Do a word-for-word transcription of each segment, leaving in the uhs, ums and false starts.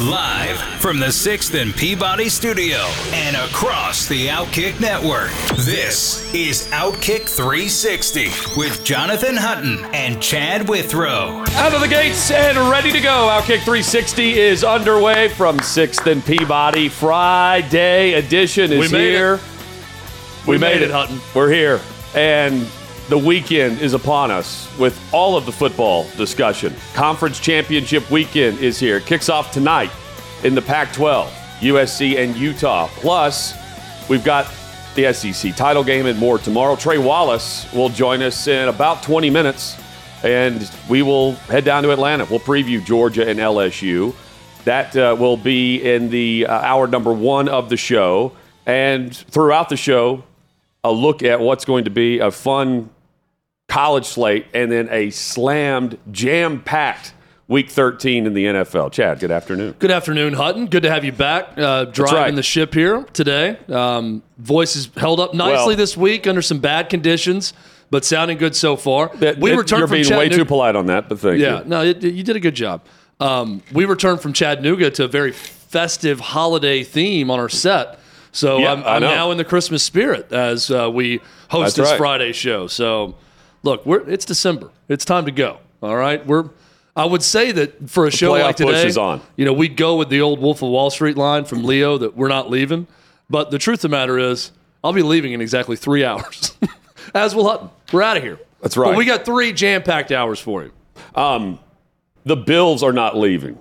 Live from the sixth and Peabody Studio and across the OutKick Network, this is OutKick three sixty with Jonathan Hutton and Chad Withrow. Out of the gates and ready to go. OutKick three sixty is underway from sixth and Peabody. Friday edition is here. We, we made, made it, Hutton. We're here. And the weekend is upon us with all of the football discussion. Conference championship weekend is here. Kicks off tonight in the Pac twelve, U S C and Utah. Plus, we've got the S E C title game and more tomorrow. Trey Wallace will join us in about twenty minutes, and we will head down to Atlanta. We'll preview Georgia and L S U. That uh, will be in the uh, hour number one of the show. And throughout the show, a look at what's going to be a fun college slate and then a slammed, jam-packed Week thirteen in the N F L. Chad, good afternoon. Good afternoon, Hutton. Good to have you back. Uh, driving right. the ship here today. Um, voice is held up nicely well, this week under some bad conditions, but sounding good so far. That, we it, returned you're from being Chattanooga. Way too polite on that, but thank yeah, you. Yeah, no, it, you did a good job. Um, we returned from Chattanooga to a very festive holiday theme on our set. So yeah, I'm, I'm now in the Christmas spirit as uh, we host That's this right. Friday show. So, look, we're, it's December. It's time to go, all right? We're, I would say that for a the show like today, on. you know, we go with the old Wolf of Wall Street line from Leo that we're not leaving. But the truth of the matter is I'll be leaving in exactly three hours, as will Hutton. We're out of here. That's right. But we got three jam-packed hours for you. Um, the Bills are not leaving.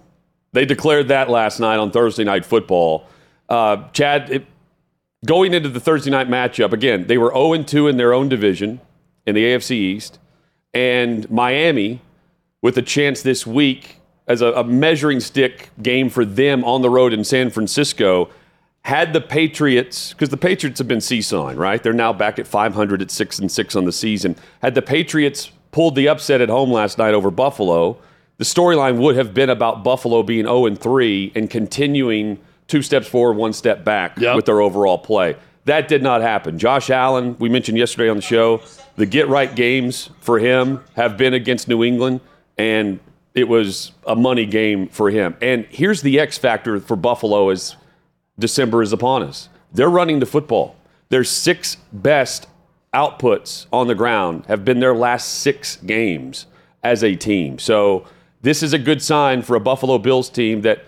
They declared that last night on Thursday Night Football. Uh, Chad... It, Going into the Thursday night matchup, again, they were oh and two in their own division in the A F C East. And Miami, with a chance this week as a, a measuring stick game for them on the road in San Francisco, had the Patriots, because the Patriots have been seesawing, right? They're now back at five hundred at six and six on the season. Had the Patriots pulled the upset at home last night over Buffalo, the storyline would have been about Buffalo being oh and three and continuing two steps forward, one step back yep. with their overall play. That did not happen. Josh Allen, we mentioned yesterday on the show, the get-right games for him have been against New England, and it was a money game for him. And here's the X factor for Buffalo as December is upon us. They're running the football. Their six best outputs on the ground have been their last six games as a team. So this is a good sign for a Buffalo Bills team that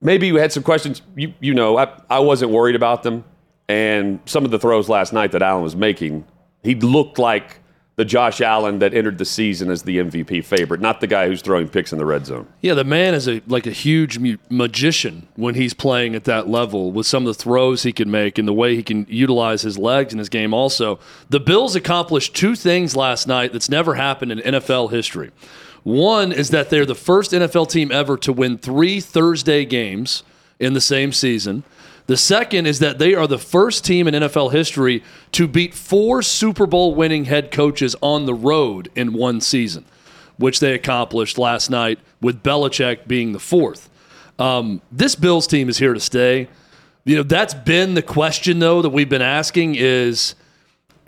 maybe you had some questions. You you know, I, I wasn't worried about them. And some of the throws last night that Allen was making, he looked like the Josh Allen that entered the season as the M V P favorite, not the guy who's throwing picks in the red zone. Yeah, the man is a like a huge magician when he's playing at that level with some of the throws he can make and the way he can utilize his legs in his game also. The Bills accomplished two things last night that's never happened in N F L history. One is that they're the first N F L team ever to win three Thursday games in the same season. The second is that they are the first team in N F L history to beat four Super Bowl-winning head coaches on the road in one season, which they accomplished last night with Belichick being the fourth. Um, this Bills team is here to stay. You know, that's been the question, though, that we've been asking is,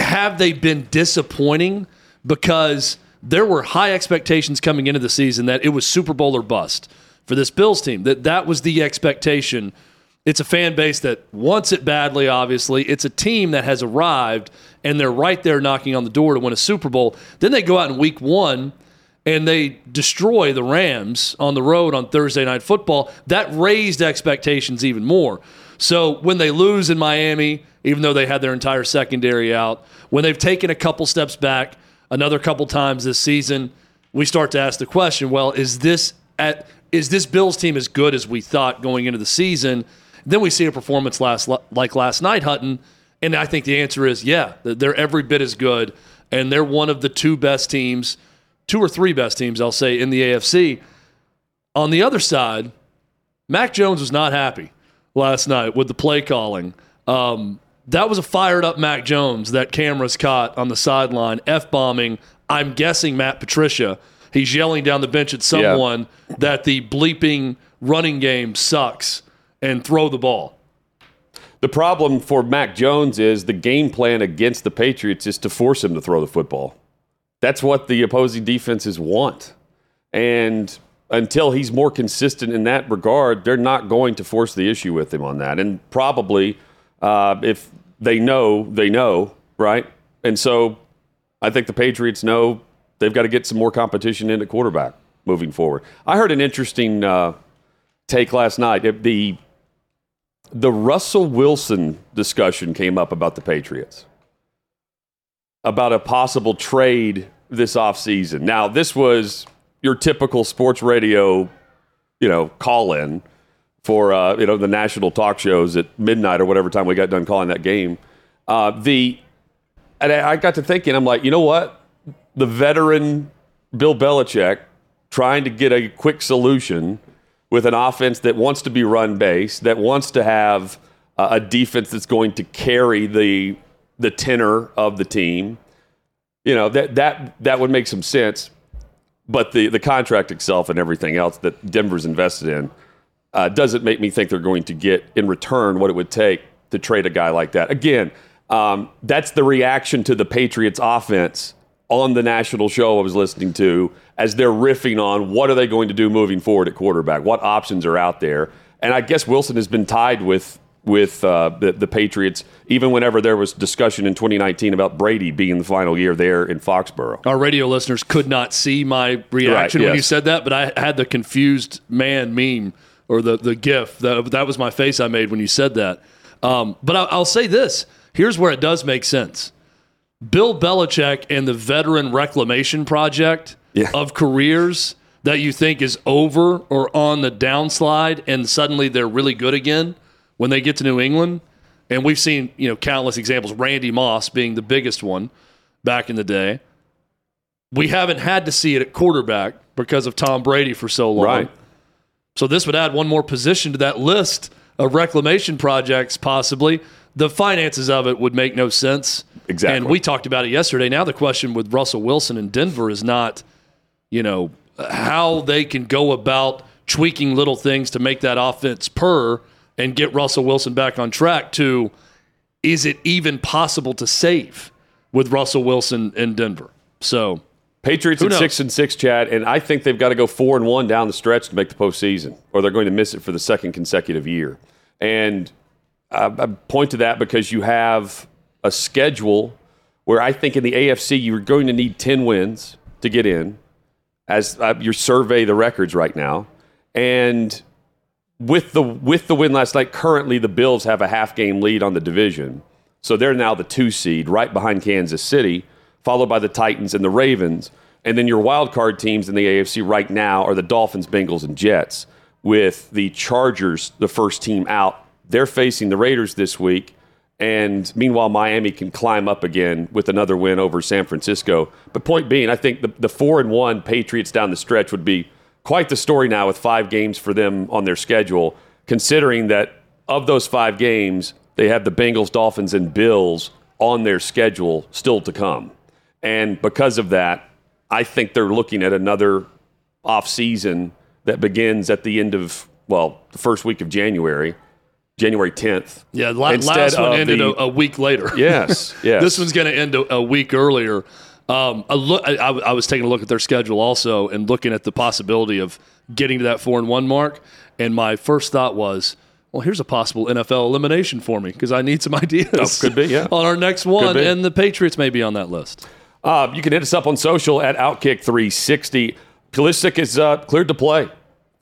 have they been disappointing? Because there were high expectations coming into the season that it was Super Bowl or bust for this Bills team. That that was the expectation. It's a fan base that wants it badly, obviously. It's a team that has arrived, and they're right there knocking on the door to win a Super Bowl. Then they go out in week one, and they destroy the Rams on the road on Thursday Night Football. That raised expectations even more. So when they lose in Miami, even though they had their entire secondary out, when they've taken a couple steps back, another couple times this season, we start to ask the question, well, is this at is this Bills team as good as we thought going into the season? And then we see a performance last like last night, Hutton, and I think the answer is, yeah, they're every bit as good, and they're one of the two best teams, two or three best teams, I'll say, in the A F C. On the other side, Mac Jones was not happy last night with the play calling. Um, that was a fired-up Mac Jones that cameras caught on the sideline, F-bombing, I'm guessing, Matt Patricia. He's yelling down the bench at someone yeah. that the bleeping running game sucks and throw the ball. The problem for Mac Jones is the game plan against the Patriots is to force him to throw the football. That's what the opposing defenses want. And until he's more consistent in that regard, they're not going to force the issue with him on that. And probably uh, if they know, they know, right? And so I think the Patriots know they've got to get some more competition in at quarterback moving forward. I heard an interesting uh, take last night. The The Russell Wilson discussion came up about the Patriots, about a possible trade this offseason. Now, this was your typical sports radio, you know, call-in for, uh, you know, the national talk shows at midnight or whatever time we got done calling that game. Uh, the and I got to thinking, I'm like, you know what? The veteran Bill Belichick trying to get a quick solution with an offense that wants to be run base, that wants to have uh, a defense that's going to carry the the tenor of the team, you know, that that that would make some sense. But the the contract itself and everything else that Denver's invested in uh, doesn't make me think they're going to get in return what it would take to trade a guy like that. Again, um, that's the reaction to the Patriots' offense on the national show I was listening to, as they're riffing on what are they going to do moving forward at quarterback, what options are out there. And I guess Wilson has been tied with with uh, the, the Patriots, even whenever there was discussion in twenty nineteen about Brady being the final year there in Foxborough. Our radio listeners could not see my reaction right, when yes. you said that, but I had the confused man meme or the the gif. That, that was my face I made when you said that. Um, but I, I'll say this. Here's where it does make sense. Bill Belichick and the veteran reclamation project yeah. of careers that you think is over or on the downslide, and suddenly they're really good again when they get to New England. And we've seen, you know, countless examples, Randy Moss being the biggest one back in the day. We haven't had to see it at quarterback because of Tom Brady for so long. Right. So this would add one more position to that list of reclamation projects, possibly. The finances of it would make no sense. Exactly. And we talked about it yesterday. Now the question with Russell Wilson in Denver is not, you know, how they can go about tweaking little things to make that offense purr and get Russell Wilson back on track, to is it even possible to save with Russell Wilson in Denver? So Patriots at six and six, Chad, and I think they've got to go four and one down the stretch to make the postseason, or they're going to miss it for the second consecutive year. And I point to that because you have a schedule where I think in the A F C you're going to need ten wins to get in, as you survey the records right now. And with the with the win last night, currently the Bills have a half-game lead on the division. So they're now the two seed, right behind Kansas City, followed by the Titans and the Ravens. And then your wild card teams in the A F C right now are the Dolphins, Bengals, and Jets, with the Chargers the first team out. They're facing the Raiders this week, and meanwhile, Miami can climb up again with another win over San Francisco. But point being, I think the, the four and one Patriots down the stretch would be quite the story now, with five games for them on their schedule, considering that of those five games, they have the Bengals, Dolphins, and Bills on their schedule still to come. And because of that, I think they're looking at another offseason that begins at the end of, well, the first week of January. January tenth. Yeah, la- last one ended the, a, a week later. Yes, yes. This one's going to end a, a week earlier. Um, a look, I, I was taking a look at their schedule also and looking at the possibility of getting to that four and one mark. And my first thought was, well, here's a possible N F L elimination for me, because I need some ideas. Oh, could be, yeah. On our next one, and the Patriots may be on that list. Uh, you can hit us up on social at OutKick three sixty. Pulisic is uh, cleared to play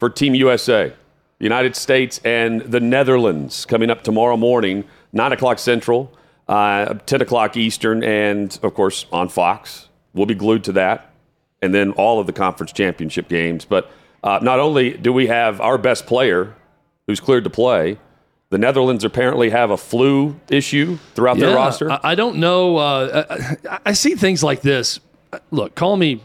for Team U S A. United States and the Netherlands coming up tomorrow morning, nine o'clock Central, uh, ten o'clock Eastern, and, of course, on Fox. We'll be glued to that, and then all of the conference championship games. But uh, not only do we have our best player who's cleared to play, the Netherlands apparently have a flu issue throughout yeah, their roster. I, I don't know. Uh, I, I see things like this. Look, call me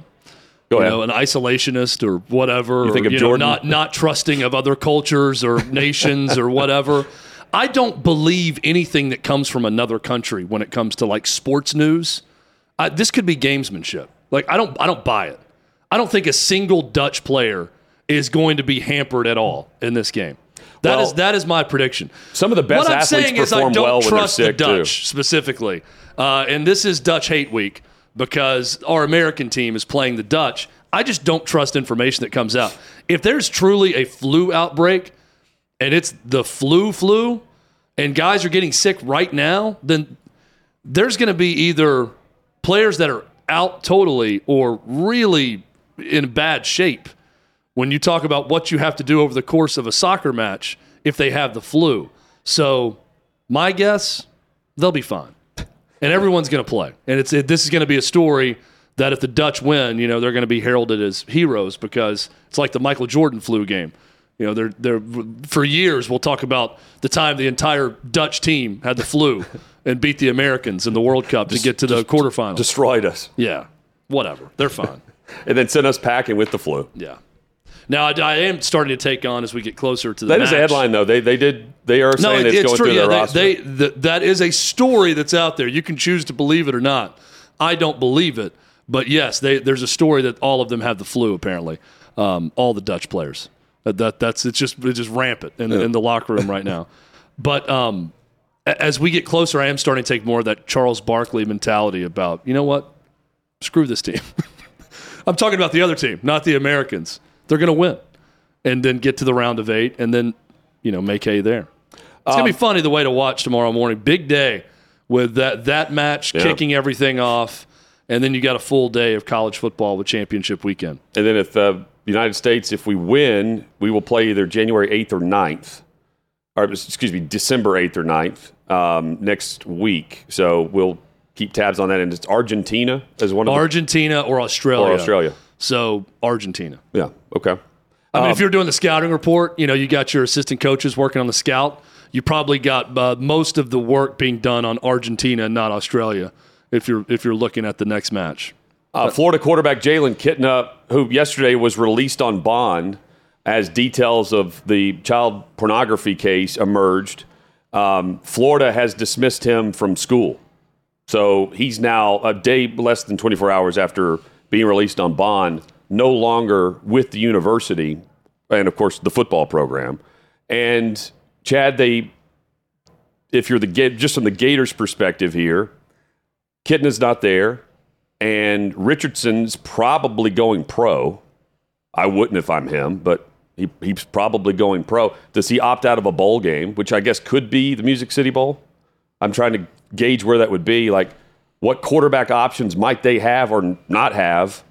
Go ahead. You know, an isolationist or whatever. You think or, of you Jordan? Know, not, not trusting of other cultures or nations or whatever. I don't believe anything that comes from another country when it comes to, like, sports news. I, this could be gamesmanship. Like, I don't, I don't buy it. I don't think a single Dutch player is going to be hampered at all in this game. That well, is that is my prediction. Some of the best athletes perform well when they're sick, too. What I'm saying is I don't well trust the Dutch, too. specifically. Uh, and this is Dutch Hate Week because our American team is playing the Dutch. I just don't trust information that comes out. If there's truly a flu outbreak and it's the flu flu and guys are getting sick right now, then there's going to be either players that are out totally or really in bad shape when you talk about what you have to do over the course of a soccer match if they have the flu. So my guess, they'll be fine. And everyone's going to play. And it's it, this is going to be a story that if the Dutch win, you know, they're going to be heralded as heroes because it's like the Michael Jordan flu game. You know, they're, they're, for years we'll talk about the time the entire Dutch team had the flu and beat the Americans in the World Cup just, to get to the quarterfinals. Destroyed us. Yeah, whatever. They're fine. And then sent us packing with the flu. Yeah. Now I, I am starting to take on as we get closer to the. That match. Is a headline though. They they did they are saying no, it, it's, it's going true. Through yeah, their they, roster. They, the, that is a story that's out there. You can choose to believe it or not. I don't believe it, but yes, they, there's a story that all of them have the flu. Apparently, um, all the Dutch players. Uh, that that's it's just it's just rampant in, yeah. in the locker room right now. But um, as we get closer, I am starting to take more of that Charles Barkley mentality about you know what, screw this team. I'm talking about the other team, not the Americans. They're going to win and then get to the round of eight and then, you know, make hay there. It's um, going to be funny the way to watch tomorrow morning. Big day with that, that match yeah. kicking everything off, and then you got a full day of college football with championship weekend. And then if the uh, United States, if we win, we will play either January eighth or ninth, or excuse me, December eighth or ninth um, next week. So we'll keep tabs on that. And it's Argentina as one of them. Argentina or Australia. Or Australia. So, Argentina. Yeah, okay. I mean, um, if you're doing the scouting report, you know, you got your assistant coaches working on the scout. You probably got uh, most of the work being done on Argentina and not Australia if you're if you're looking at the next match. Uh, but, Florida quarterback Jalen Kitna, who yesterday was released on bond as details of the child pornography case emerged, um, Florida has dismissed him from school. So, he's now a day less than twenty-four hours after being released on bond, no longer with the university and, of course, the football program. And, Chad, they, if you're the just from the Gators' perspective here, Kitna's not there, and Richardson's probably going pro. I wouldn't if I'm him, but he, he's probably going pro. Does he opt out of a bowl game, which I guess could be the Music City Bowl? I'm trying to gauge where that would be, like, what quarterback options might they have or not have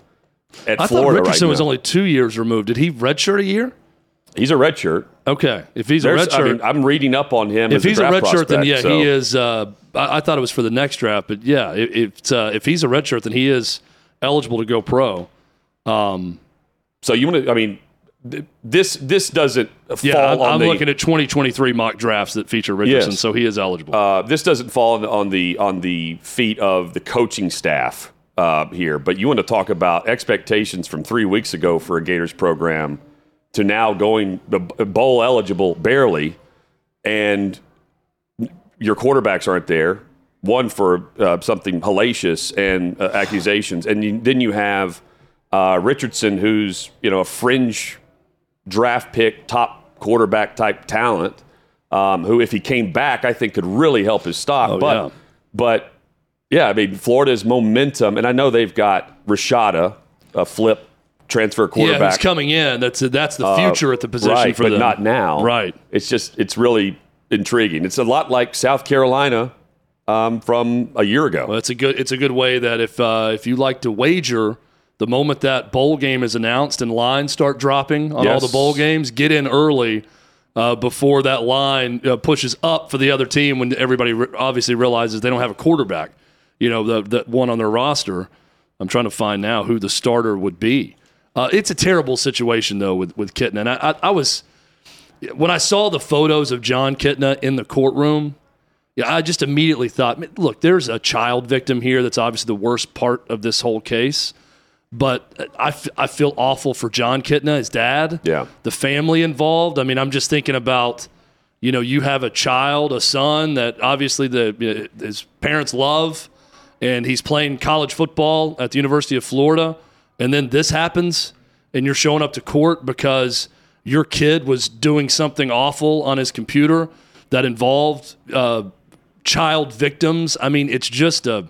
at I Florida right now? I thought Richardson was only two years removed. Did he redshirt a year? He's a redshirt. Okay. If he's There's, a redshirt. I mean, I'm reading up on him as a draft prospect. If he's a redshirt, then yeah, so. he is. Uh, I, I thought it was for the next draft, but yeah, if, uh, if he's a redshirt, then he is eligible to go pro. Um, so you want to, I mean, This this doesn't fall yeah, I'm, on I'm the... I'm looking at twenty twenty-three mock drafts that feature Richardson, yes. so he is eligible. Uh, this doesn't fall on the, on the on the feet of the coaching staff uh, here, but you want to talk about expectations from three weeks ago for a Gators program to now going bowl eligible barely, and your quarterbacks aren't there, one for uh, something hellacious and uh, accusations, and you, then you have uh, Richardson, who's you know a fringe draft pick, top quarterback type talent, um, who if he came back, I think could really help his stock. Oh, but, yeah. but yeah, I mean, Florida's momentum, and I know they've got Rashada, a flip transfer quarterback. Yeah, who's coming in. That's a, that's the future uh, at the position right, for but them. Not now. Right. It's just it's really intriguing. It's a lot like South Carolina um, from a year ago. Well, it's a good it's a good way that if uh, if you like to wager. The moment that bowl game is announced and lines start dropping on yes. all the bowl games, get in early uh, before that line uh, pushes up for the other team when everybody re- obviously realizes they don't have a quarterback, you know, the, the one on their roster. I'm trying to find now who the starter would be. Uh, it's a terrible situation, though, with, with Kitna. And I, I, I was – when I saw the photos of John Kitna in the courtroom, yeah, I just immediately thought, look, there's a child victim here that's obviously the worst part of this whole case. But I, f- I feel awful for John Kitna, his dad, yeah. the family involved. I mean, I'm just thinking about, you know, you have a child, a son that obviously the you know, his parents love, and he's playing college football at the University of Florida, and then this happens, and you're showing up to court because your kid was doing something awful on his computer that involved uh, child victims. I mean, it's just a...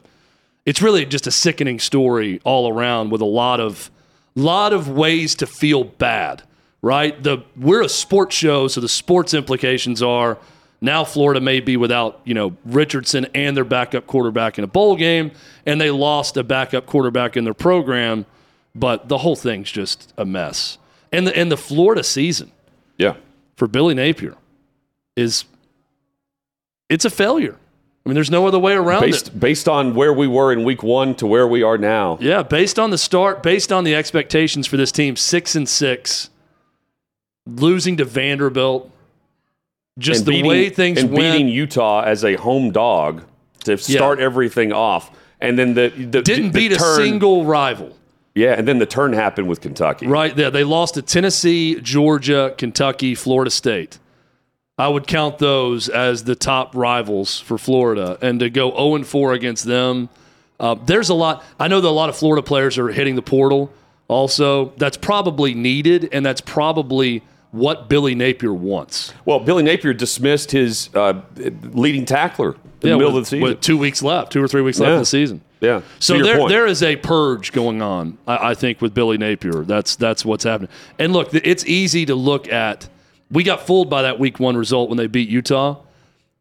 It's really just a sickening story all around, with a lot of, lot of ways to feel bad, right? The we're a sports show, so the sports implications are now Florida may be without, you know, Richardson and their backup quarterback in a bowl game, and they lost a backup quarterback in their program, but the whole thing's just a mess. And the and the Florida season, yeah, for Billy Napier is it's a failure. I mean, there's no other way around based, it. Based on where we were in week one to where we are now. Yeah, based on the start, based on the expectations for this team, six and six, losing to Vanderbilt, just and the beating, way things and went. And beating Utah as a home dog to start yeah. everything off. And then the... the Didn't the, the beat turn, a single rival. Yeah, and then the turn happened with Kentucky. Right, there, they lost to Tennessee, Georgia, Kentucky, Florida State. I would count those as the top rivals for Florida, and to go oh and four against them, uh, there's a lot. I know that a lot of Florida players are hitting the portal also. That's probably needed, and that's probably what Billy Napier wants. Well, Billy Napier dismissed his uh, leading tackler in yeah, the middle with, of the season. With two weeks left, two or three weeks yeah. left in the season. Yeah. So there, there is a purge going on, I, I think, with Billy Napier. That's, that's what's happening. And look, it's easy to look at. We got fooled by that week one result when they beat Utah.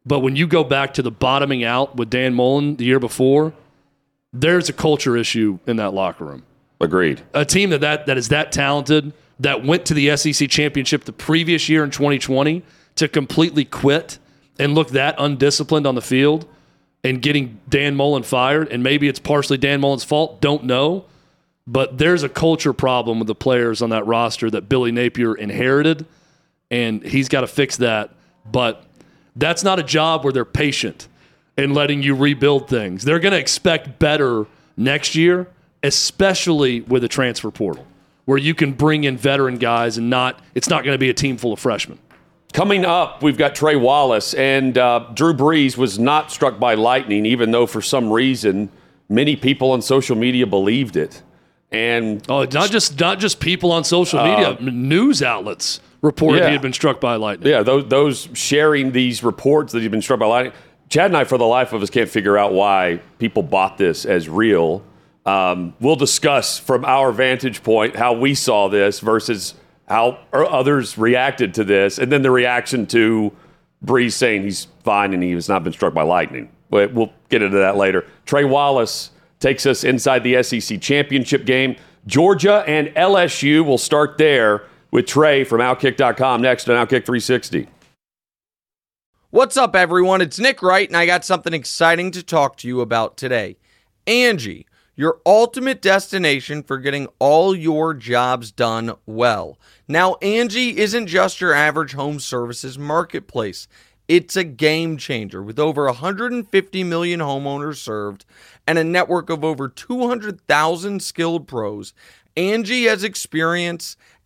But when you go back to the bottoming out with Dan Mullen the year before, there's a culture issue in that locker room. Agreed. A team that, that, that is that talented, that went to the S E C championship the previous year in twenty twenty to completely quit and look that undisciplined on the field and getting Dan Mullen fired, and maybe it's partially Dan Mullen's fault, don't know. But there's a culture problem with the players on that roster that Billy Napier inherited, and he's got to fix that. But that's not a job where they're patient in letting you rebuild things. They're going to expect better next year, especially with a transfer portal, where you can bring in veteran guys and not it's not going to be a team full of freshmen. Coming up, we've got Trey Wallace, and uh, Drew Brees was not struck by lightning, even though for some reason many people on social media believed it. And oh, not just not just people on social media, uh, news outlets. Reported yeah. he had been struck by lightning. Yeah, those, those sharing these reports that he'd been struck by lightning. Chad and I, for the life of us, can't figure out why people bought this as real. Um, we'll discuss from our vantage point how we saw this versus how others reacted to this, and then the reaction to Brees saying he's fine and he has not been struck by lightning. But we'll get into that later. Trey Wallace takes us inside the S E C championship game. Georgia and L S U will start there. With Trey from Outkick dot com next on Outkick three sixty. What's up, everyone? It's Nick Wright, and I got something exciting to talk to you about today. Angie, your ultimate destination for getting all your jobs done well. Now, Angie isn't just your average home services marketplace. It's a game changer with over one hundred fifty million homeowners served and a network of over two hundred thousand skilled pros. Angie has experience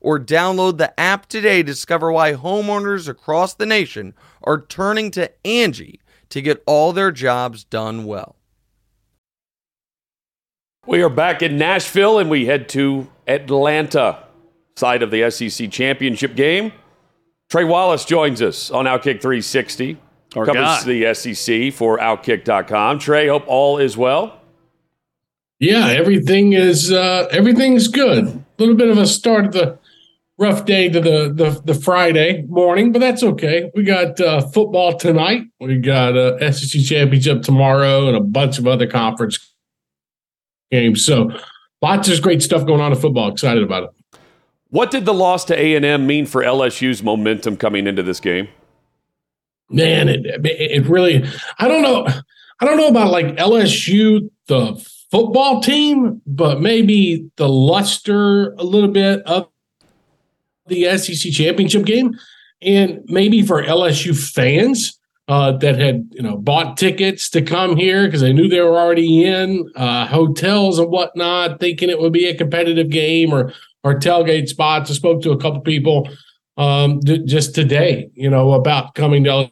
or download the app today. Discover why homeowners across the nation are turning to Angie to get all their jobs done well. We are back in Nashville, and we head to Atlanta, side of the S E C championship game. Trey Wallace joins us on Outkick three sixty. Our covers guy. The S E C for Outkick dot com. Trey, hope all is well. Yeah, everything is uh, everything's good. A little bit of a start of the rough day to the, the, the Friday morning, but that's okay. We got uh, football tonight. We got uh, S E C championship tomorrow and a bunch of other conference games. So lots of great stuff going on in football. Excited about it. What did the loss to A and M mean for L S U's momentum coming into this game? Man, it it really – I don't know. I don't know about, like, L S U, the football team, but maybe the luster a little bit of the S E C championship game. And maybe for L S U fans uh, that had, you know, bought tickets to come here because they knew they were already in uh, hotels and whatnot, thinking it would be a competitive game or – or tailgate spots. I spoke to a couple people um, th- just today, you know, about coming to L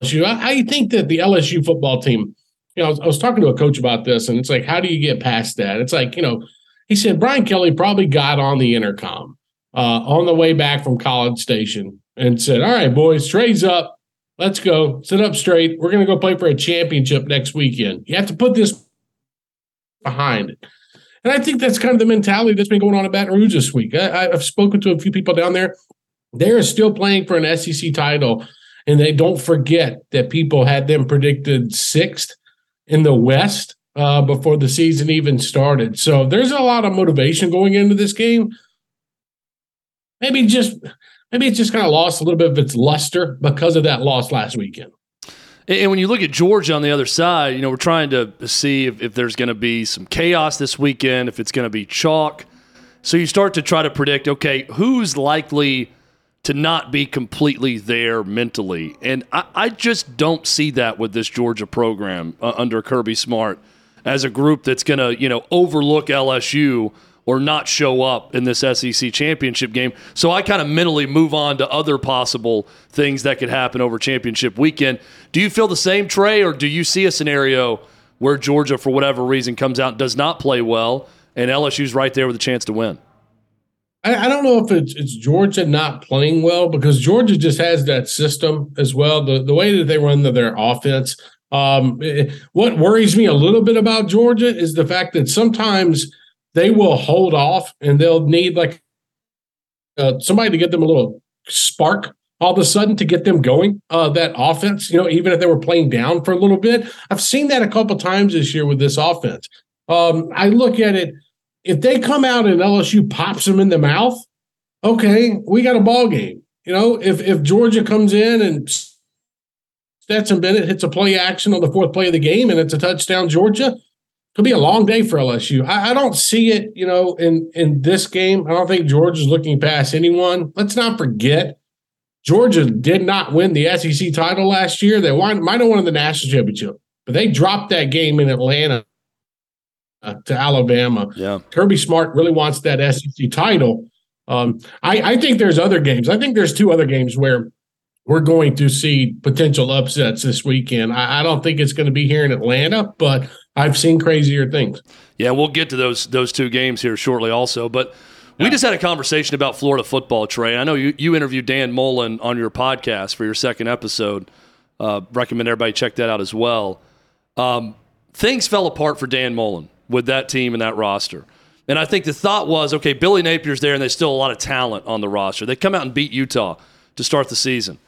S U. I, I think that the L S U football team, you know, I was, I was talking to a coach about this, and it's like, how do you get past that? It's like, you know, he said Brian Kelly probably got on the intercom uh, on the way back from College Station and said, all right, boys, Trey's up. Let's go. Sit up straight. We're going to go play for a championship next weekend. You have to put this behind it. And I think that's kind of the mentality that's been going on in Baton Rouge this week. I, I've spoken to a few people down there. They're still playing for an S E C title, and they don't forget that people had them predicted sixth in the West uh, before the season even started. So there's a lot of motivation going into this game. Maybe just maybe it's just kind of lost a little bit of its luster because of that loss last weekend. And when you look at Georgia on the other side, you know, we're trying to see if, if there's going to be some chaos this weekend, if it's going to be chalk. So you start to try to predict, okay, who's likely to not be completely there mentally? And I, I just don't see that with this Georgia program uh, under Kirby Smart as a group that's going to, you know, overlook L S U or not show up in this S E C championship game. So I kind of mentally move on to other possible things that could happen over championship weekend. Do you feel the same, Trey, or do you see a scenario where Georgia, for whatever reason, comes out and does not play well, and L S U's right there with a chance to win? I, I don't know if it's, it's Georgia not playing well, because Georgia just has that system as well, the, the way that they run the, their offense. Um, it, what worries me a little bit about Georgia is the fact that sometimes – they will hold off, and they'll need like uh, somebody to get them a little spark all of a sudden to get them going, uh, that offense, you know, even if they were playing down for a little bit. I've seen that a couple times this year with this offense. Um, I look at it, if they come out and L S U pops them in the mouth, okay, we got a ball game. You know, if if Georgia comes in and Stetson Bennett hits a play action on the fourth play of the game and it's a touchdown Georgia, could be a long day for L S U. I, I don't see it, you know, in, in this game. I don't think Georgia's looking past anyone. Let's not forget, Georgia did not win the S E C title last year. They won, might have won the national championship, but they dropped that game in Atlanta uh, to Alabama. Yeah, Kirby Smart really wants that S E C title. Um, I, I think there's other games. I think there's two other games where we're going to see potential upsets this weekend. I, I don't think it's going to be here in Atlanta, but – I've seen crazier things. Yeah, we'll get to those those two games here shortly also. But we yeah. just had a conversation about Florida football, Trey. I know you, you interviewed Dan Mullen on your podcast for your second episode. Uh, recommend everybody check that out as well. Um, things fell apart for Dan Mullen with that team and that roster. And I think the thought was, okay, Billy Napier's there, and there's still a lot of talent on the roster. They come out and beat Utah to start the season.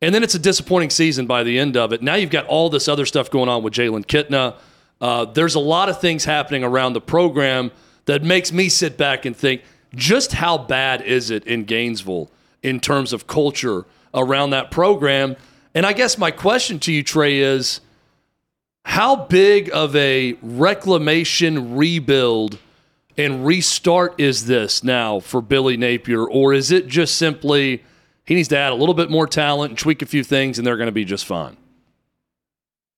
And then it's a disappointing season by the end of it. Now you've got all this other stuff going on with Jalen Kitna. Uh, there's a lot of things happening around the program that makes me sit back and think, just how bad is it in Gainesville in terms of culture around that program? And I guess my question to you, Trey, is how big of a reclamation, rebuild, and restart is this now for Billy Napier? Or is it just simply he needs to add a little bit more talent and tweak a few things and they're going to be just fine?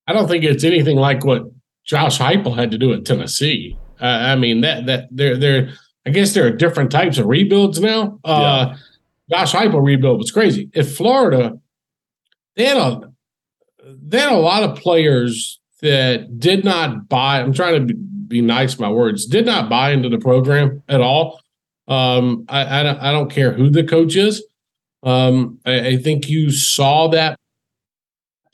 I don't think it's anything like what Josh Heupel had to do at Tennessee. Uh, I mean, that that there there I guess there are different types of rebuilds now. Uh, yeah. Josh Heupel rebuild was crazy. If Florida, they had a they had a lot of players that did not buy. I'm trying to be nice with my words. Did not buy into the program at all. Um, I I don't, I don't care who the coach is. Um, I, I think you saw that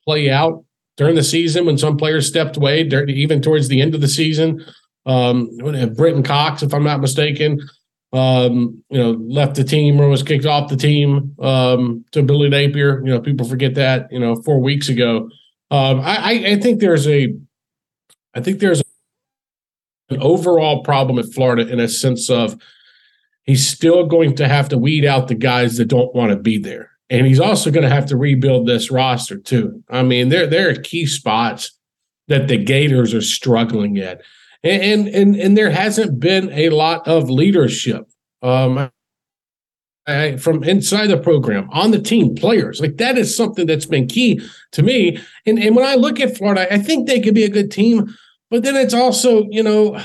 play out during the season, when some players stepped away, during, even towards the end of the season, Um, Britton Cox, if I'm not mistaken, um, you know, left the team or was kicked off the team um, to Billy Napier. You know, people forget that, you know, four weeks ago. Um, I, I think there's a, I think there's an overall problem at Florida in a sense of he's still going to have to weed out the guys that don't want to be there. And he's also going to have to rebuild this roster too. I mean, there, there are key spots that the Gators are struggling at. And, and, and, and there hasn't been a lot of leadership um, I, from inside the program, on the team, players. Like, that is something that's been key to me. And, and when I look at Florida, I think they could be a good team. But then it's also, you know,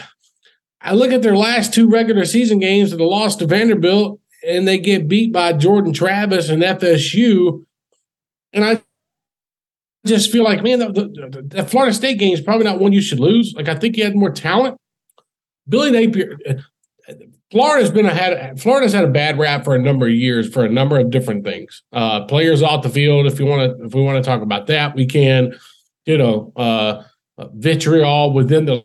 I look at their last two regular season games and the loss to Vanderbilt, and they get beat by Jordan Travis and F S U. And I just feel like, man, the, the, the Florida State game is probably not one you should lose. Like, I think you had more talent. Billy Napier, Florida's been a, had Florida's had a bad rap for a number of years for a number of different things. Uh, players off the field. If you want to, if we want to talk about that, we can. You know, uh, vitriol within the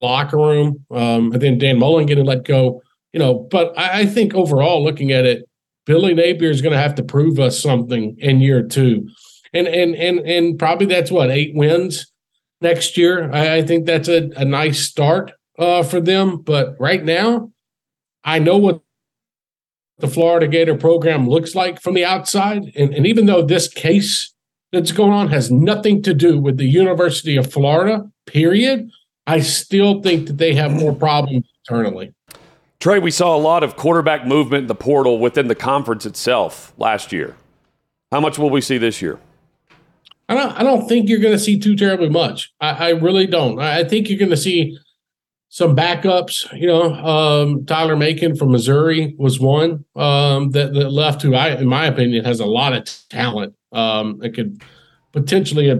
locker room, um, and then Dan Mullen getting let go. You know, but I, I think overall, looking at it, Billy Napier is going to have to prove us something in year two. And and and and probably that's what, eight wins next year. I, I think that's a, a nice start uh, for them. But right now, I know what the Florida Gator program looks like from the outside. And, and even though this case that's going on has nothing to do with the University of Florida, period, I still think that they have more problems internally. Trey, we saw a lot of quarterback movement in the portal within the conference itself last year. How much will we see this year? I don't, I don't think you're going to see too terribly much. I, I really don't. I think you're going to see some backups. You know, um, Tyler Macon from Missouri was one um, that, that left who, I, in my opinion, has a lot of talent um, that could potentially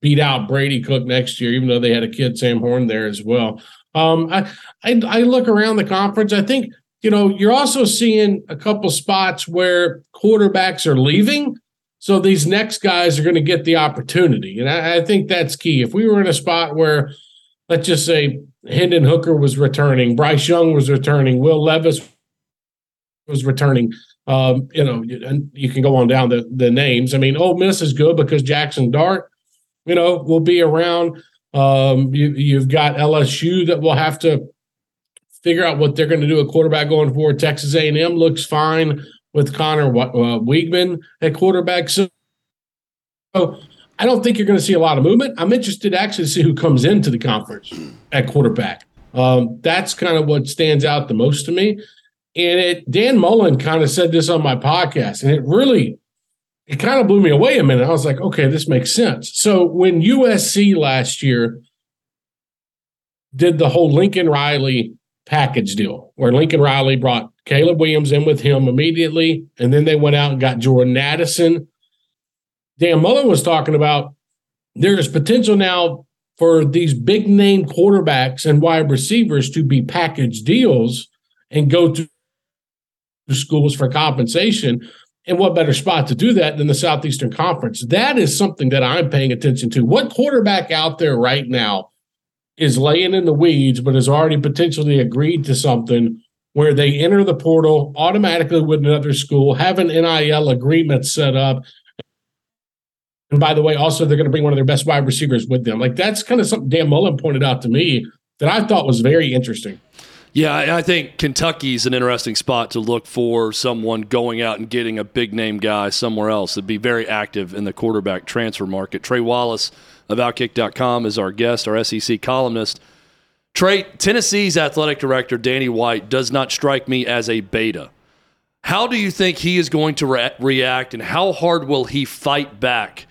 beat out Brady Cook next year, even though they had a kid, Sam Horn, there as well. Um, I, I, I look around the conference. I think, you know, you're also seeing a couple spots where quarterbacks are leaving. So these next guys are going to get the opportunity. And I, I think that's key. If we were in a spot where, let's just say, Hendon Hooker was returning, Bryce Young was returning, Will Levis was returning, um, you know, and you can go on down the, the names. I mean, Ole Miss is good because Jackson Dart, you know, will be around. Um, you, you've got L S U that will have to figure out what they're going to do at quarterback going forward. Texas A and M looks fine with Connor uh, Wiegman at quarterback. So, so I don't think you're going to see a lot of movement. I'm interested actually to see who comes into the conference at quarterback. Um, that's kind of what stands out the most to me. And it, Dan Mullen kind of said this on my podcast, and it really, it kind of blew me away a minute. I was like, okay, this makes sense. So when U S C last year did the whole Lincoln Riley package deal, where Lincoln Riley brought Caleb Williams in with him immediately, and then they went out and got Jordan Addison. Dan Mullen was talking about there is potential now for these big-name quarterbacks and wide receivers to be package deals and go to schools for compensation. And what better spot to do that than the Southeastern Conference? That is something that I'm paying attention to. What quarterback out there right now is laying in the weeds but has already potentially agreed to something where they enter the portal automatically with another school, have an N I L agreement set up. And by the way, also, they're going to bring one of their best wide receivers with them. Like, that's kind of something Dan Mullen pointed out to me that I thought was very interesting. Yeah, I think Kentucky's an interesting spot to look for someone going out and getting a big-name guy somewhere else that'd be very active in the quarterback transfer market. Trey Wallace of Outkick dot com is our guest, our S E C columnist. Trey, Tennessee's athletic director, Danny White, does not strike me as a beta. How do you think he is going to re- react, and how hard will he fight back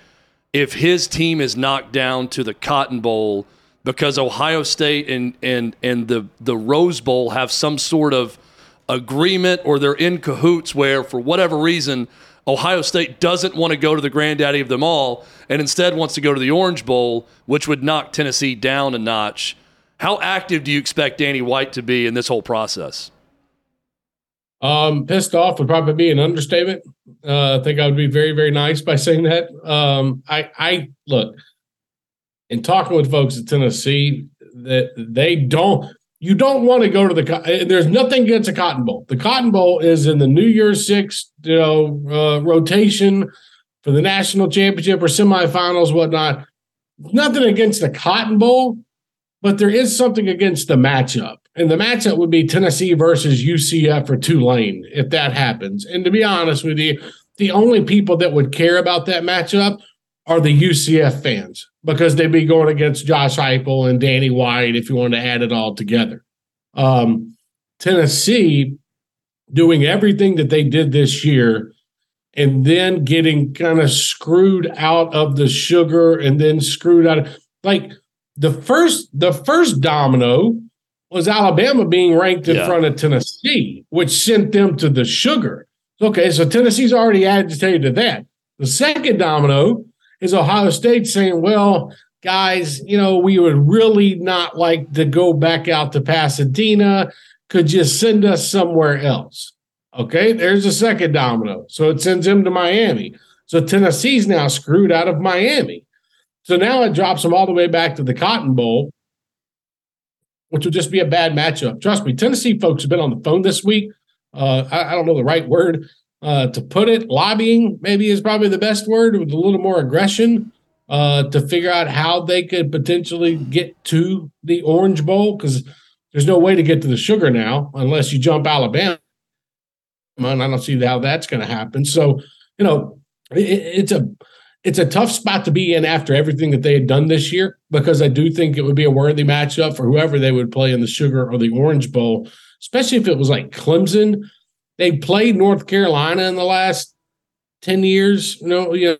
if his team is knocked down to the Cotton Bowl because Ohio State and and and the, the Rose Bowl have some sort of agreement, or they're in cahoots where, for whatever reason, Ohio State doesn't want to go to the granddaddy of them all and instead wants to go to the Orange Bowl, which would knock Tennessee down a notch? How active do you expect Danny White to be in this whole process? Um, pissed off would probably be an understatement. Uh, I think I would be very, very nice by saying that. Um, I, I look, in talking with folks at Tennessee, that they don't – you don't want to go to the – there's nothing against the Cotton Bowl. The Cotton Bowl is in the New Year's Six, you know, uh, rotation for the national championship or semifinals, whatnot. Nothing against the Cotton Bowl, but there is something against the matchup. And the matchup would be Tennessee versus U C F or Tulane if that happens. And to be honest with you, the only people that would care about that matchup are the U C F fans, because they'd be going against Josh Heupel and Danny White if you want to add it all together. Um, Tennessee doing everything that they did this year and then getting kind of screwed out of the sugar and then screwed out of, like, the first the first domino was Alabama being ranked in yeah. front of Tennessee, which sent them to the sugar. Okay, so Tennessee's already agitated to that. The second domino is Ohio State saying, well, guys, you know, we would really not like to go back out to Pasadena. Could you send us somewhere else? Okay, there's a second domino. So it sends them to Miami. So Tennessee's now screwed out of Miami. So now it drops them all the way back to the Cotton Bowl, which will just be a bad matchup. Trust me, Tennessee folks have been on the phone this week. Uh, I, I don't know the right word uh, to put it. Lobbying maybe is probably the best word, with a little more aggression uh, to figure out how they could potentially get to the Orange Bowl, because there's no way to get to the sugar now unless you jump Alabama. And I don't see how that's going to happen. So, you know, it, it's a it's a tough spot to be in after everything that they had done this year, because I do think it would be a worthy matchup for whoever they would play in the sugar or the Orange Bowl, especially if it was like Clemson. They played North Carolina in the last ten years. You know, you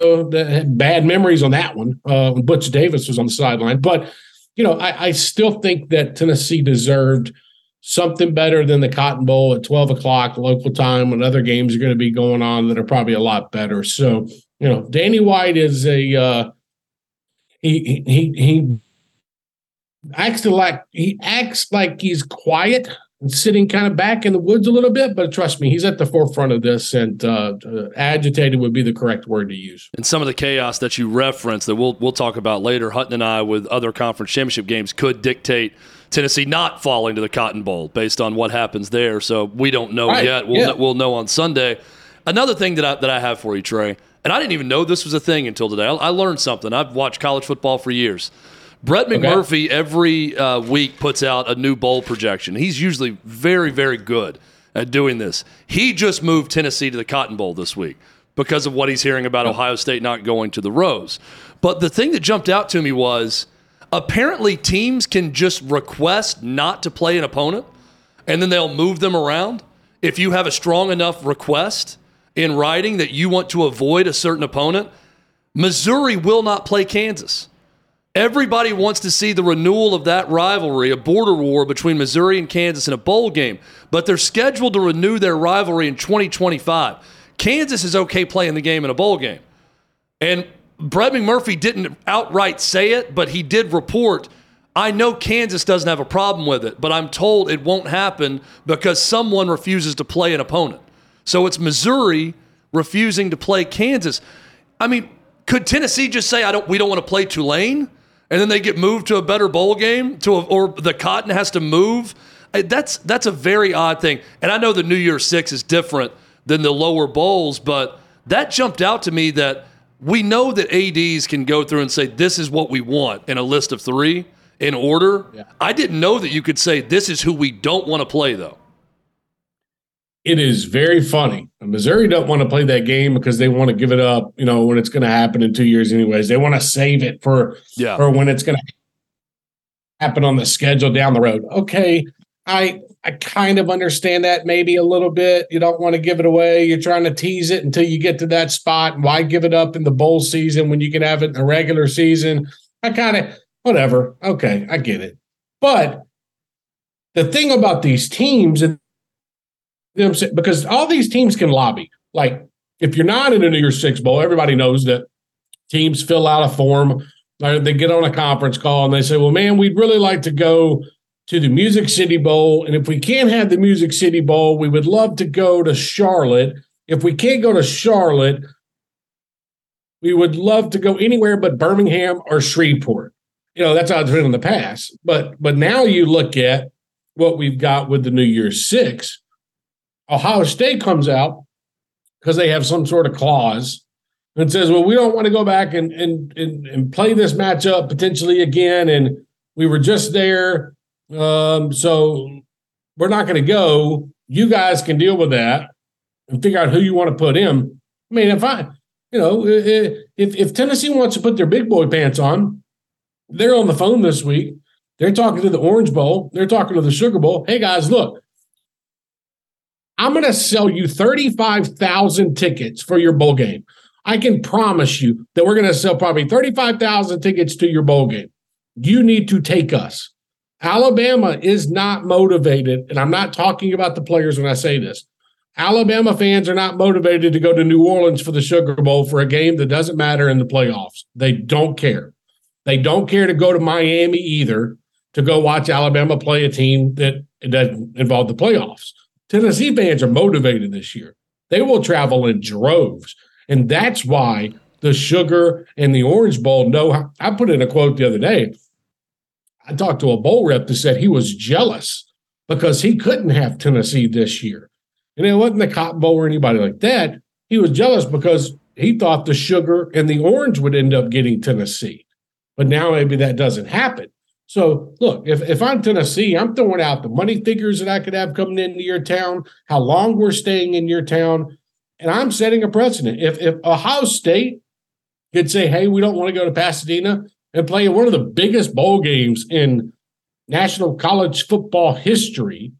know, they had bad memories on that one uh, when Butch Davis was on the sideline. But, you know, I, I still think that Tennessee deserved something better than the Cotton Bowl at twelve o'clock local time, when other games are going to be going on that are probably a lot better. So, you know, Danny White is a uh, he he he acts like he acts like he's quiet and sitting kind of back in the woods a little bit, but trust me, he's at the forefront of this, and uh, uh, agitated would be the correct word to use. And some of the chaos that you referenced that we'll we'll talk about later, Hutton and I, with other conference championship games, could dictate Tennessee not falling to the Cotton Bowl based on what happens there. So we don't know right. yet. We'll, yeah. we'll know on Sunday. Another thing that I, that I have for you, Trey, and I didn't even know this was a thing until today. I, I learned something. I've watched college football for years. Brett McMurphy okay. every uh, week puts out a new bowl projection. He's usually very, very good at doing this. He just moved Tennessee to the Cotton Bowl this week because of what he's hearing about oh. Ohio State not going to the Rose. But the thing that jumped out to me was, apparently teams can just request not to play an opponent, and then they'll move them around. If you have a strong enough request in writing that you want to avoid a certain opponent, Missouri will not play Kansas. Everybody wants to see the renewal of that rivalry, a border war between Missouri and Kansas in a bowl game, but they're scheduled to renew their rivalry in twenty twenty-five. Kansas is okay playing the game in a bowl game. And Brett McMurphy didn't outright say it, but he did report, I know Kansas doesn't have a problem with it, but I'm told it won't happen because someone refuses to play an opponent. So it's Missouri refusing to play Kansas. I mean, could Tennessee just say, I don't, we don't want to play Tulane, and then they get moved to a better bowl game, to a, or the Cotton has to move? That's, that's a very odd thing. And I know the New Year's Six is different than the lower bowls, but that jumped out to me, that we know that A Ds can go through and say, this is what we want in a list of three in order. Yeah. I didn't know that you could say, this is who we don't want to play, though. It is very funny. Missouri don't want to play that game because they want to give it up, you know, when it's going to happen in two years anyways. They want to save it for, yeah. for when it's going to happen on the schedule down the road. Okay, I I kind of understand that maybe a little bit. You don't want to give it away. You're trying to tease it until you get to that spot. Why give it up in the bowl season when you can have it in the regular season? I kind of, whatever. Okay, I get it. But the thing about these teams, and them, because all these teams can lobby. Like, if you're not in a New Year's Six Bowl, everybody knows that teams fill out a form. Or they get on a conference call and they say, well, man, we'd really like to go to the Music City Bowl. And if we can't have the Music City Bowl, we would love to go to Charlotte. If we can't go to Charlotte, we would love to go anywhere but Birmingham or Shreveport. you know, that's how it's been in the past. But but now you look at what we've got with the New Year's Six. Ohio State comes out because they have some sort of clause and says, well, we don't want to go back and and and, and play this matchup potentially again. And we were just there. Um, so we're not going to go. You guys can deal with that and figure out who you want to put in. I mean, if I, you know, if, if Tennessee wants to put their big boy pants on, they're on the phone this week. They're talking to the Orange Bowl. They're talking to the Sugar Bowl. Hey, guys, look, I'm going to sell you thirty-five thousand tickets for your bowl game. I can promise you that we're going to sell probably thirty-five thousand tickets to your bowl game. You need to take us. Alabama is not motivated, and I'm not talking about the players when I say this. Alabama fans are not motivated to go to New Orleans for the Sugar Bowl for a game that doesn't matter in the playoffs. They don't care. They don't care to go to Miami either to go watch Alabama play a team that doesn't involve the playoffs. Tennessee fans are motivated this year. They will travel in droves, and that's why the Sugar and the Orange Bowl know. I put in a quote the other day. I talked to a bowl rep that said he was jealous because he couldn't have Tennessee this year. And it wasn't the Cotton Bowl or anybody like that. He was jealous because he thought the Sugar and the Orange would end up getting Tennessee. But now maybe that doesn't happen. So, look, if, if I'm Tennessee, I'm throwing out the money figures that I could have coming into your town, how long we're staying in your town, and I'm setting a precedent. If, if Ohio State could say, hey, we don't want to go to Pasadena, and playing one of the biggest bowl games in national college football history,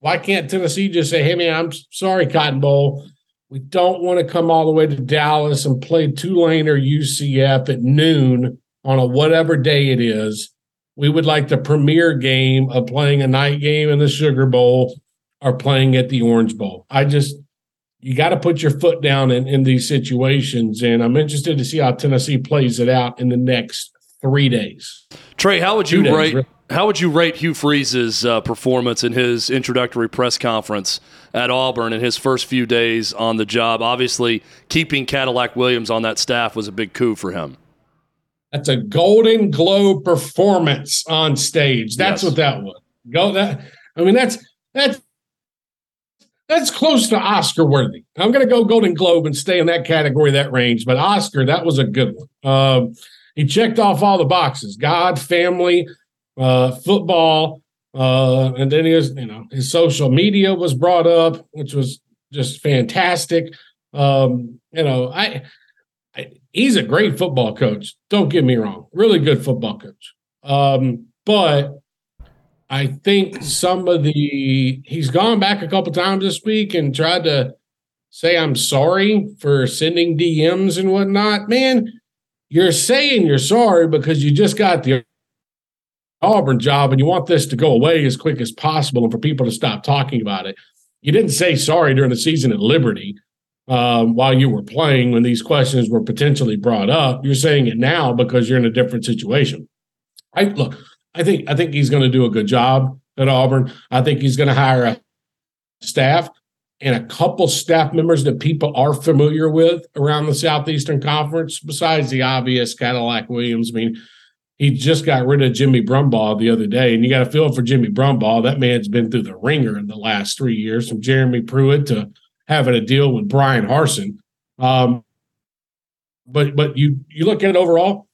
why can't Tennessee just say, hey, man, I'm sorry, Cotton Bowl. We don't want to come all the way to Dallas and play Tulane or U C F at noon on a whatever day it is. We would like the premier game of playing a night game in the Sugar Bowl or playing at the Orange Bowl. I just – you got to put your foot down in, in these situations, and I'm interested to see how Tennessee plays it out in the next three days. Trey, how would you rate – How would you rate Hugh Freeze's uh, performance in his introductory press conference at Auburn in his first few days on the job? Obviously, keeping Cadillac Williams on that staff was a big coup for him. That's a Golden Globe performance on stage. That's yes. what that was. Go that. I mean, that's that's that's close to Oscar worthy. I'm going to go Golden Globe and stay in that category, that range. But Oscar, that was a good one. Um, he checked off all the boxes: God, family. Uh, football, uh, and then his, you know, his social media was brought up, which was just fantastic. Um, you know, I, I he's a great football coach. Don't get me wrong, really good football coach. Um, but I think some of the he's gone back a couple times this week and tried to say I'm sorry for sending D Ms and whatnot. Man, you're saying you're sorry because you just got the Auburn job and you want this to go away as quick as possible and for people to stop talking about it. You didn't say sorry during the season at Liberty um, while you were playing when these questions were potentially brought up. You're saying it now because you're in a different situation. I look, I think I think he's going to do a good job at Auburn. I think he's going to hire a staff and a couple staff members that people are familiar with around the Southeastern Conference, besides the obvious Cadillac Williams. I mean, he just got rid of Jimmy Brumbaugh the other day, and you got to feel for Jimmy Brumbaugh. That man's been through the ringer in the last three years, from Jeremy Pruitt to having a deal with Brian Harsin. Um, but but you you look at it overall,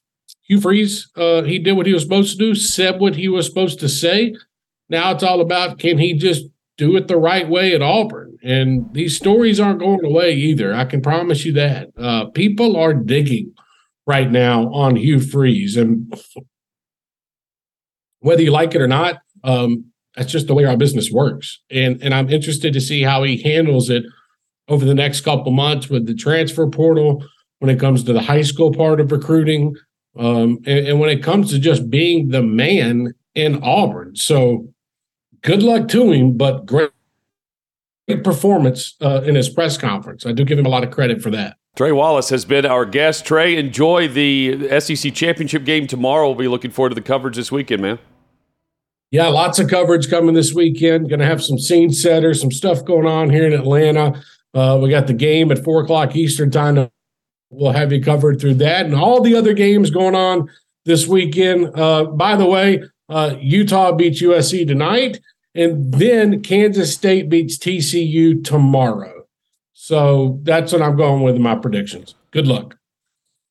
Hugh Freeze, uh, he did what he was supposed to do, said what he was supposed to say. Now it's all about, can he just do it the right way at Auburn? And these stories aren't going away either. I can promise you that. Uh, people are digging right now on Hugh Freeze, and whether you like it or not, um, that's just the way our business works. And and I'm interested to see how he handles it over the next couple months with the transfer portal, when it comes to the high school part of recruiting, um, and, and when it comes to just being the man in Auburn. So good luck to him, but great performance uh, in his press conference. I do give him a lot of credit for that. Trey Wallace has been our guest. Trey, enjoy the S E C championship game tomorrow. We'll be looking forward to the coverage this weekend, man. Yeah, lots of coverage coming this weekend. Going to have some scene setters, some stuff going on here in Atlanta. Uh, we got the game at four o'clock Eastern time. We'll have you covered through that and all the other games going on this weekend. Uh, by the way, uh, Utah beats U S C tonight, and then Kansas State beats T C U tomorrow. So that's what I'm going with in my predictions. Good luck.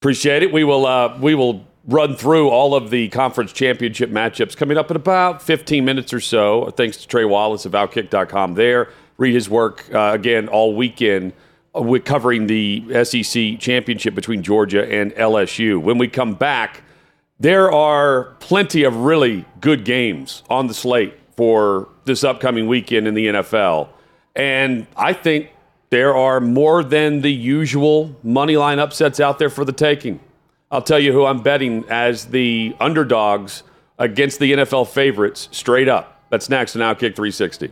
Appreciate it. We will uh, we will run through all of the conference championship matchups coming up in about fifteen minutes or so. Thanks to Trey Wallace of Outkick dot com there. Read his work, uh, again, all weekend. We're covering the S E C championship between Georgia and L S U. When we come back, there are plenty of really good games on the slate for this upcoming weekend in the N F L. And I think there are more than the usual money line upsets out there for the taking. I'll tell you who I'm betting as the underdogs against the N F L favorites straight up. That's next on Outkick three sixty.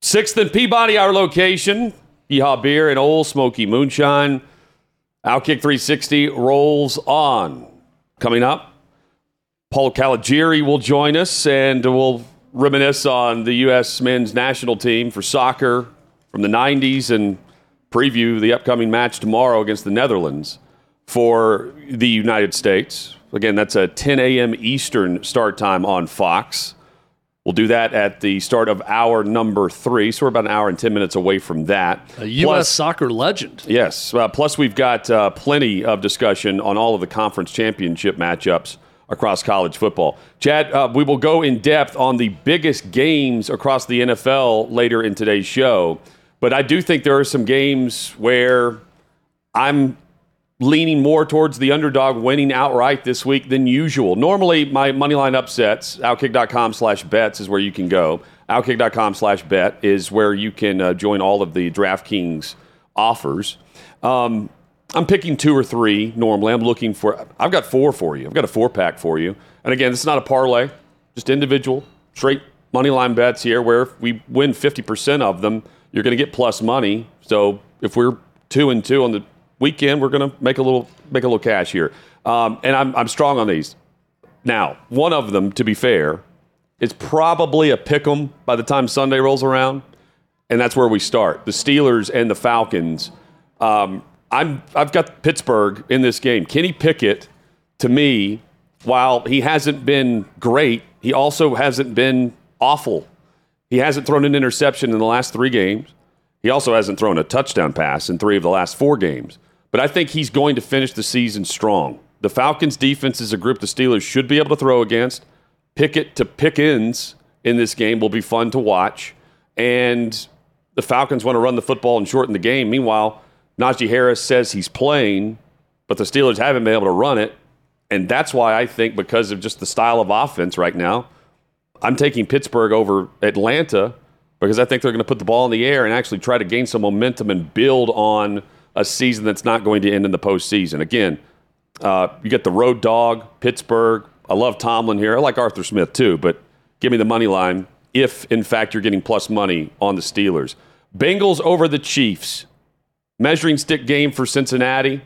Sixth and Peabody, our location. Yeehaw Beer and Old Smoky Moonshine. Outkick three sixty rolls on. Coming up, Paul Caligieri will join us, and we'll reminisce on the U S men's national team for soccer from the nineties and preview the upcoming match tomorrow against the Netherlands for the United States. Again, that's a ten a.m. Eastern start time on Fox. We'll do that at the start of hour number three, so we're about an hour and ten minutes away from that. A U S plus, soccer legend. Yes. Uh, plus, we've got uh, plenty of discussion on all of the conference championship matchups across college football. Chad, uh, we will go in depth on the biggest games across the N F L later in today's show, but I do think there are some games where I'm leaning more towards the underdog winning outright this week than usual. Normally, my moneyline upsets, outkick.com slash bets is where you can go. Outkick.com slash bet is where you can uh, join all of the DraftKings offers. Um, I'm picking two or three normally. I'm looking for, I've got four for you. I've got a four pack for you. And again, it's not a parlay, just individual, straight moneyline bets here where if we win fifty percent of them, you're going to get plus money. So if we're two and two on the weekend, we're going to make a little make a little cash here. Um, and I'm I'm strong on these. Now, one of them, to be fair, is probably a pick'em by the time Sunday rolls around. And that's where we start. The Steelers and the Falcons. Um, I'm, I've got Pittsburgh in this game. Kenny Pickett, to me, while he hasn't been great, he also hasn't been awful. He hasn't thrown an interception in the last three games. He also hasn't thrown a touchdown pass in three of the last four games. But I think he's going to finish the season strong. The Falcons' defense is a group the Steelers should be able to throw against. Pickett to Pickens in this game will be fun to watch. And the Falcons want to run the football and shorten the game. Meanwhile, Najee Harris says he's playing, but the Steelers haven't been able to run it. And that's why I think, because of just the style of offense right now, I'm taking Pittsburgh over Atlanta, because I think they're going to put the ball in the air and actually try to gain some momentum and build on a season that's not going to end in the postseason. Again, uh, you get the road dog, Pittsburgh. I love Tomlin here. I like Arthur Smith too, but give me the money line if, in fact, you're getting plus money on the Steelers. Bengals over the Chiefs. Measuring stick game for Cincinnati.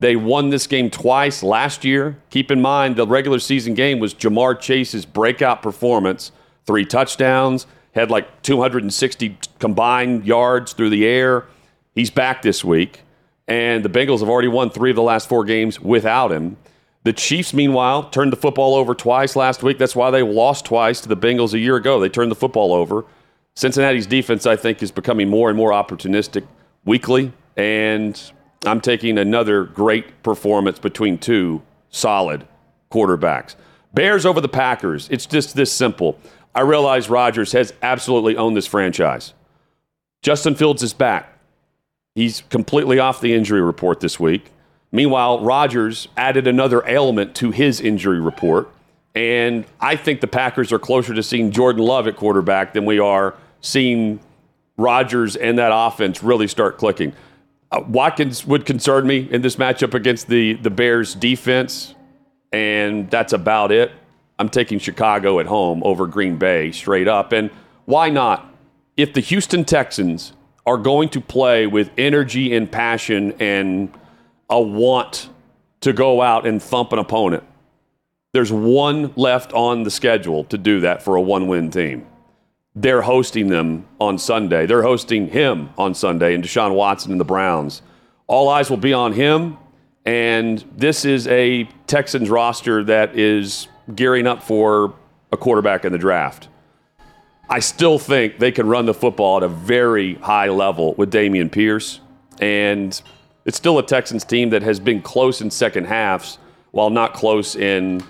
They won this game twice last year. Keep in mind, the regular season game was Jamar Chase's breakout performance. Three touchdowns. Had like two hundred sixty combined yards through the air. He's back this week. And the Bengals have already won three of the last four games without him. The Chiefs, meanwhile, turned the football over twice last week. That's why they lost twice to the Bengals a year ago. They turned the football over. Cincinnati's defense, I think, is becoming more and more opportunistic weekly. And I'm taking another great performance between two solid quarterbacks. Bears over the Packers. It's just this simple. I realize Rodgers has absolutely owned this franchise. Justin Fields is back. He's completely off the injury report this week. Meanwhile, Rodgers added another ailment to his injury report. And I think the Packers are closer to seeing Jordan Love at quarterback than we are seeing Rodgers and that offense really start clicking. Uh, Watkins would concern me in this matchup against the, the Bears defense, and that's about it. I'm taking Chicago at home over Green Bay straight up. And why not? If the Houston Texans are going to play with energy and passion and a want to go out and thump an opponent, there's one left on the schedule to do that for a one-win team. They're hosting them on Sunday. They're hosting him on Sunday and Deshaun Watson and the Browns. All eyes will be on him, and this is a Texans roster that is gearing up for a quarterback in the draft. I still think they can run the football at a very high level with Dameon Pierce, and it's still a Texans team that has been close in second halves while not close in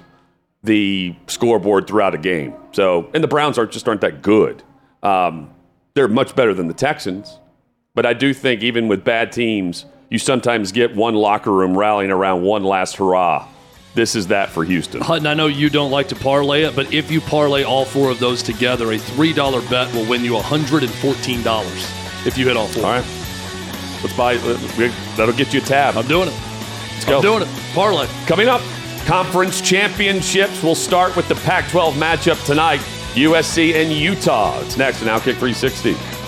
the scoreboard throughout a game. So, and the Browns are, just aren't that good. Um, they're much better than the Texans, but I do think even with bad teams, you sometimes get one locker room rallying around one last hurrah. This is that for Houston. Hutton, I know you don't like to parlay it, but if you parlay all four of those together, a three dollar bet will win you one hundred fourteen dollars if you hit all four. All right. Let's buy. That'll get you a tab. I'm doing it. Let's go. I'm doing it. Parlay. Coming up, conference championships. We'll start with the Pac twelve matchup tonight, U S C and Utah. It's next on OutKick three sixty.